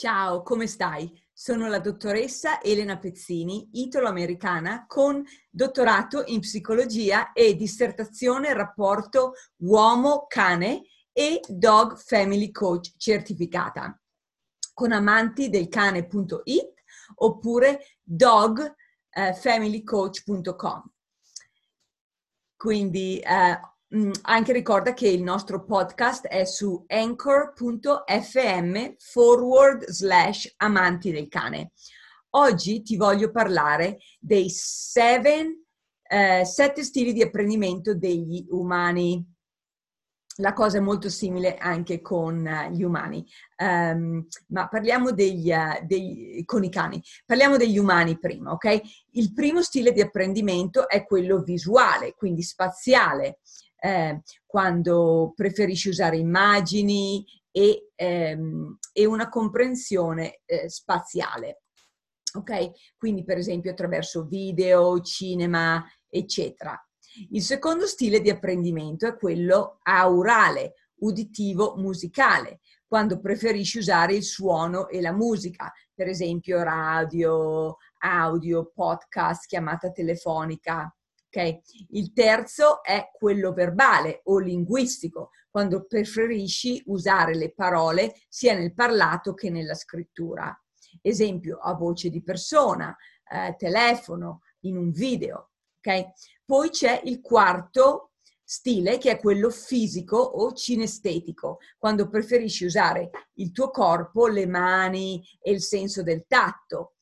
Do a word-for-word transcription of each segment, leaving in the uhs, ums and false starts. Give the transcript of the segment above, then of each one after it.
Ciao, come stai? Sono la dottoressa Elena Pezzini, italo-americana con dottorato in psicologia e dissertazione rapporto uomo-cane e dog family coach certificata con amanti del cane.it oppure dog family coach punto com. Quindi eh, anche ricorda che il nostro podcast è su anchor punto f m forward slash amanti del cane. Oggi ti voglio parlare dei seven, eh, sette stili di apprendimento degli umani. La cosa è molto simile anche con gli umani, um, ma parliamo degli, uh, degli, con i cani. Parliamo degli umani prima, ok? Il primo stile di apprendimento è quello visuale, quindi spaziale, eh, quando preferisci usare immagini e, ehm, e una comprensione eh, spaziale, ok? Quindi per esempio attraverso video, cinema, eccetera. Il secondo stile di apprendimento è quello aurale, uditivo, musicale, quando preferisci usare il suono e la musica, per esempio radio, audio, podcast, chiamata telefonica. Okay? Il terzo è quello verbale o linguistico, quando preferisci usare le parole sia nel parlato che nella scrittura. Esempio a voce di persona, eh, telefono, in un video. Okay? Poi c'è il quarto stile che è quello fisico o cinestetico, quando preferisci usare il tuo corpo, le mani e il senso del tatto,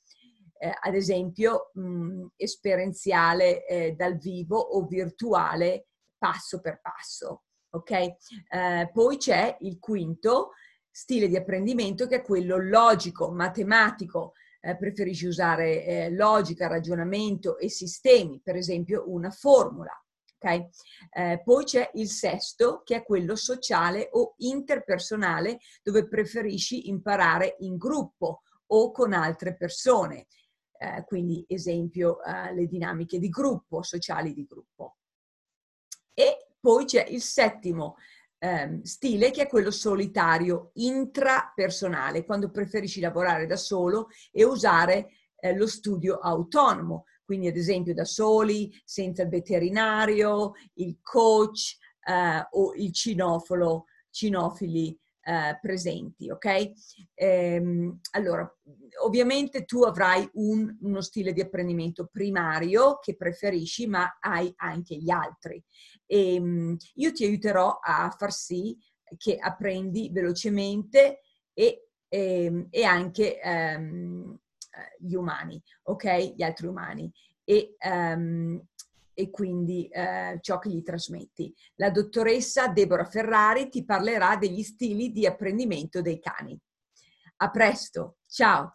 eh, ad esempio mh, esperienziale eh, dal vivo o virtuale passo per passo. Okay? Eh, poi c'è il quinto stile di apprendimento che è quello logico, matematico. Eh, preferisci usare eh, logica, ragionamento e sistemi, per esempio una formula. Okay? Eh, poi c'è il sesto, che è quello sociale o interpersonale, dove preferisci imparare in gruppo o con altre persone. Eh, quindi, esempio, eh, le dinamiche di gruppo, sociali di gruppo. E poi c'è il settimo Um, stile che è quello solitario, intrapersonale, quando preferisci lavorare da solo e usare eh, lo studio autonomo, quindi ad esempio da soli, senza il veterinario, il coach eh, o il cinofilo, cinofili eh, presenti, ok? Ehm, allora, ovviamente tu avrai un, uno stile di apprendimento primario che preferisci, ma hai anche gli altri. E io ti aiuterò a far sì che apprendi velocemente e, e, e anche um, gli umani, ok? Gli altri umani e, um, e quindi uh, ciò che gli trasmetti. La dottoressa Deborah Ferrari ti parlerà degli stili di apprendimento dei cani. A presto, ciao!